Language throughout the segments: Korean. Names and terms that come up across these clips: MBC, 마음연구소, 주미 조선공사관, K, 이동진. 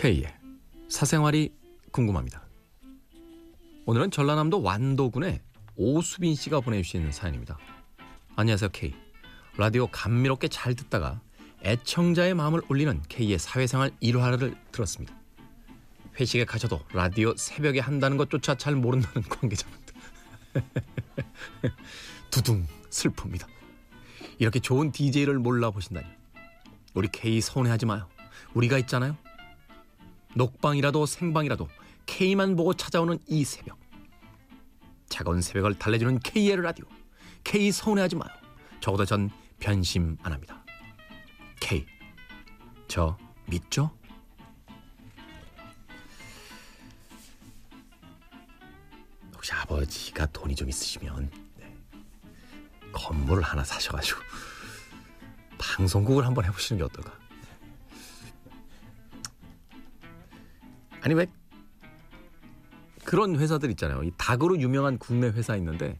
K의 사생활이 궁금합니다. 오늘은 전라남도 완도군의 오수빈 씨가 보내주신 사연입니다. 안녕하세요, K. 라디오 감미롭게 잘 듣다가 애청자의 마음을 울리는 K의 사회생활 일화를 들었습니다. 회식에 가셔도 라디오 새벽에 한다는 것조차 잘 모른다는 관계자분들. 두둥 슬픕니다. 이렇게 좋은 DJ를 몰라보신다니. 우리 K 서운해하지 마요. 우리가 있잖아요. 녹방이라도 생방이라도 K만 보고 찾아오는 이 새벽. 차가운 새벽을 달래주는 K의 라디오. K 서운해하지 마요. 적어도 전 변심 안 합니다. K, 저 믿죠? 혹시 아버지가 돈이 좀 있으시면 건물을 하나 사셔가지고 방송국을 한번 해보시는 게 어떨까? 아니 왜 그런 회사들 있잖아요. 이 닭으로 유명한 국내 회사 있는데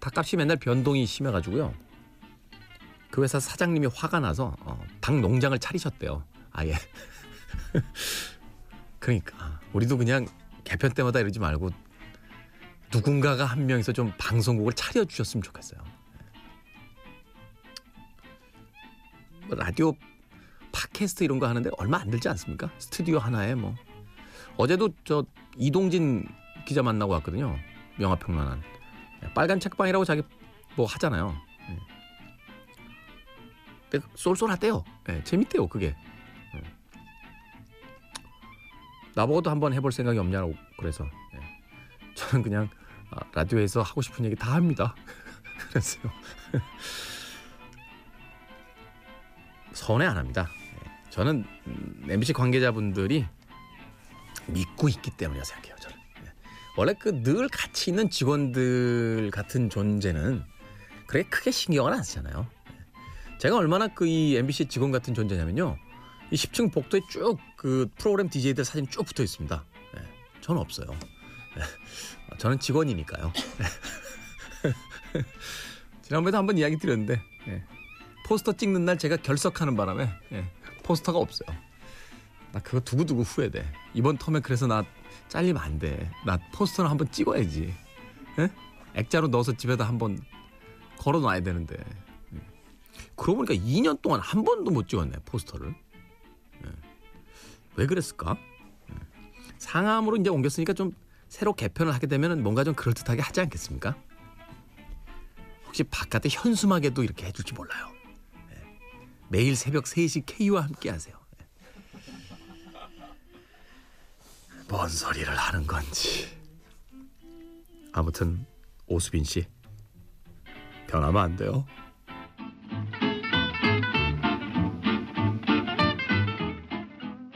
닭값이 맨날 변동이 심해가지고요. 그 회사 사장님이 화가 나서 닭 농장을 차리셨대요. 아예. 그러니까 우리도 그냥 개편 때마다 이러지 말고 누군가가 한 명이서 좀 방송국을 차려주셨으면 좋겠어요. 라디오 팟캐스트 이런 거 하는데 얼마 안 들지 않습니까? 스튜디오 하나에 뭐. 어제도 저 이동진 기자 만나고 왔거든요. 영화평론한. 빨간 책방이라고 자기 뭐 하잖아요. 근데 쏠쏠하대요. 재밌대요 그게. 나보고도 한번 해볼 생각이 없냐고 그래서. 저는 그냥 라디오에서 하고 싶은 얘기 다 합니다. 그랬어요. 서운해 안 합니다. 저는 MBC 관계자분들이 믿고 있기 때문이라고 생각해요. 저는 원래 그 늘 같이 있는 직원들 같은 존재는 그렇게 크게 신경을 안 쓰잖아요. 제가 얼마나 그 이 MBC 직원 같은 존재냐면요. 이 10층 복도에 쭉 그 프로그램 DJ들 사진 쭉 붙어 있습니다. 저는 없어요. 저는 직원이니까요. 지난번에도 한번 이야기 드렸는데 포스터 찍는 날 제가 결석하는 바람에 포스터가 없어요. 나 그거 두고두고 후회돼. 이번 텀에 그래서 나 잘리면 안 돼. 나 포스터를 한번 찍어야지. 액자로 넣어서 집에다 한번 걸어놔야 되는데. 그러고 보니까 2년 동안 한 번도 못 찍었네 포스터를. 왜 그랬을까? 상암으로 이제 옮겼으니까 좀 새로 개편을 하게 되면 뭔가 좀 그럴듯하게 하지 않겠습니까? 혹시 바깥에 현수막에도 이렇게 해줄지 몰라요. 매일 새벽 3시 K와 함께하세요. 뭔 소리를 하는 건지. 아무튼 오수빈 씨 변하면 안 돼요.